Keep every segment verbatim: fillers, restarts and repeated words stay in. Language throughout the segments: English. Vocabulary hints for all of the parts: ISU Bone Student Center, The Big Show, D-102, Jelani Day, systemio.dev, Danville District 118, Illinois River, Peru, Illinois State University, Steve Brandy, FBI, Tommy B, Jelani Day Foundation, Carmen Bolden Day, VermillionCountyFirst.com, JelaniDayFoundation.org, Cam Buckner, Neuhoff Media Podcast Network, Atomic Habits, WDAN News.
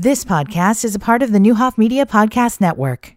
This podcast is a part of the Neuhoff Media Podcast Network.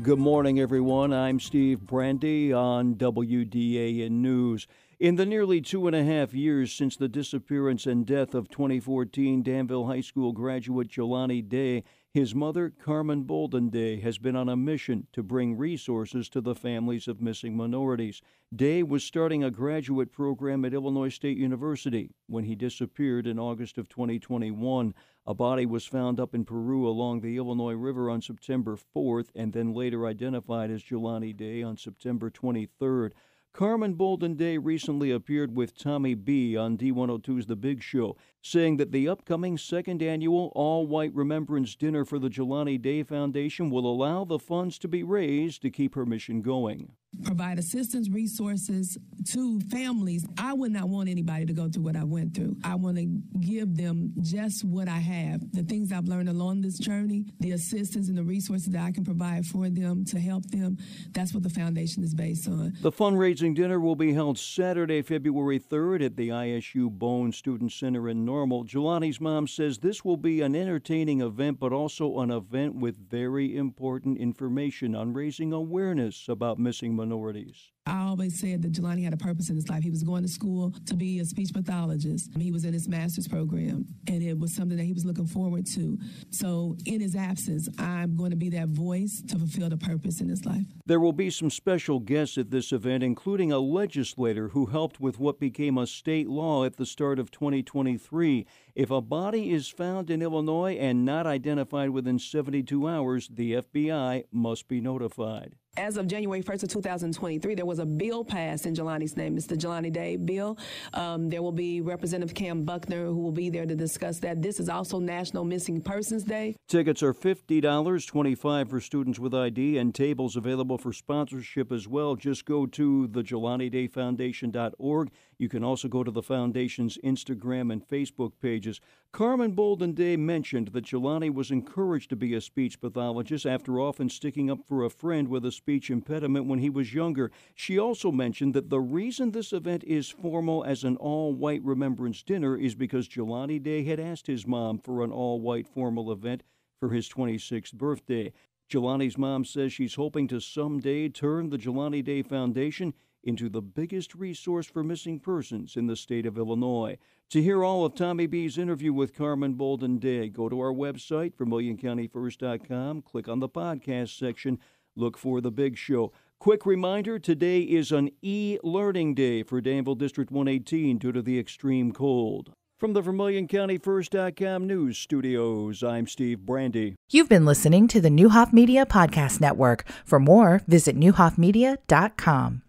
Good morning, everyone. I'm Steve Brandy on W D A N News. In the nearly two and a half years since the disappearance and death of twenty fourteen Danville High School graduate Jelani Day, his mother, Carmen Bolden Day, has been on a mission to bring resources to the families of missing minorities. Day was starting a graduate program at Illinois State University when he disappeared in August of twenty twenty-one. A body was found up in Peru along the Illinois River on September fourth and then later identified as Jelani Day on September twenty-third. Carmen Bolden Day recently appeared with Tommy B on D one oh two's The Big Show, saying that the upcoming second annual all-white remembrance dinner for the Jelani Day Foundation will allow the funds to be raised to keep her mission going. Provide assistance, resources to families. I would not want anybody to go through what I went through. I want to give them just what I have, the things I've learned along this journey, the assistance and the resources that I can provide for them to help them. That's what the foundation is based on. The fundraising dinner will be held Saturday, February third at the I S U Bone Student Center in Normal. Jelani's mom says this will be an entertaining event, but also an event with very important information on raising awareness about missing minorities. I always said that Jelani had a purpose in his life. He was going to school to be a speech pathologist. He was in his master's program, and it was something that he was looking forward to. So in his absence, I'm going to be that voice to fulfill the purpose in his life. There will be some special guests at this event, including a legislator who helped with what became a state law at the start of twenty twenty-three. If a body is found in Illinois and not identified within seventy-two hours, the F B I must be notified. As of January first of two thousand twenty-three, there was a bill passed in Jelani's name. It's the Jelani Day bill. Um, there will be Representative Cam Buckner who will be there to discuss that. This is also National Missing Persons Day. Tickets are fifty dollars, twenty-five dollars for students with I D, and tables available for sponsorship as well. Just go to the Jelani Day Foundation dot org. You can also go to the foundation's Instagram and Facebook pages. Carmen Bolden Day mentioned that Jelani was encouraged to be a speech pathologist after often sticking up for a friend with a speech impediment when he was younger. She also mentioned that the reason this event is formal as an all-white remembrance dinner is because Jelani Day had asked his mom for an all-white formal event for his twenty-sixth birthday. Jelani's mom says she's hoping to someday turn the Jelani Day Foundation into the biggest resource for missing persons in the state of Illinois. To hear all of Tommy B's interview with Carmen Bolden Day, go to our website, Vermillion County First dot com, click on the podcast section, look for The Big Show. Quick reminder, today is an e-learning day for Danville District one eighteen due to the extreme cold. From the Vermillion County First dot com news studios, I'm Steve Brandy. You've been listening to the Neuhoff Media Podcast Network. For more, visit Neuhoff Media dot com.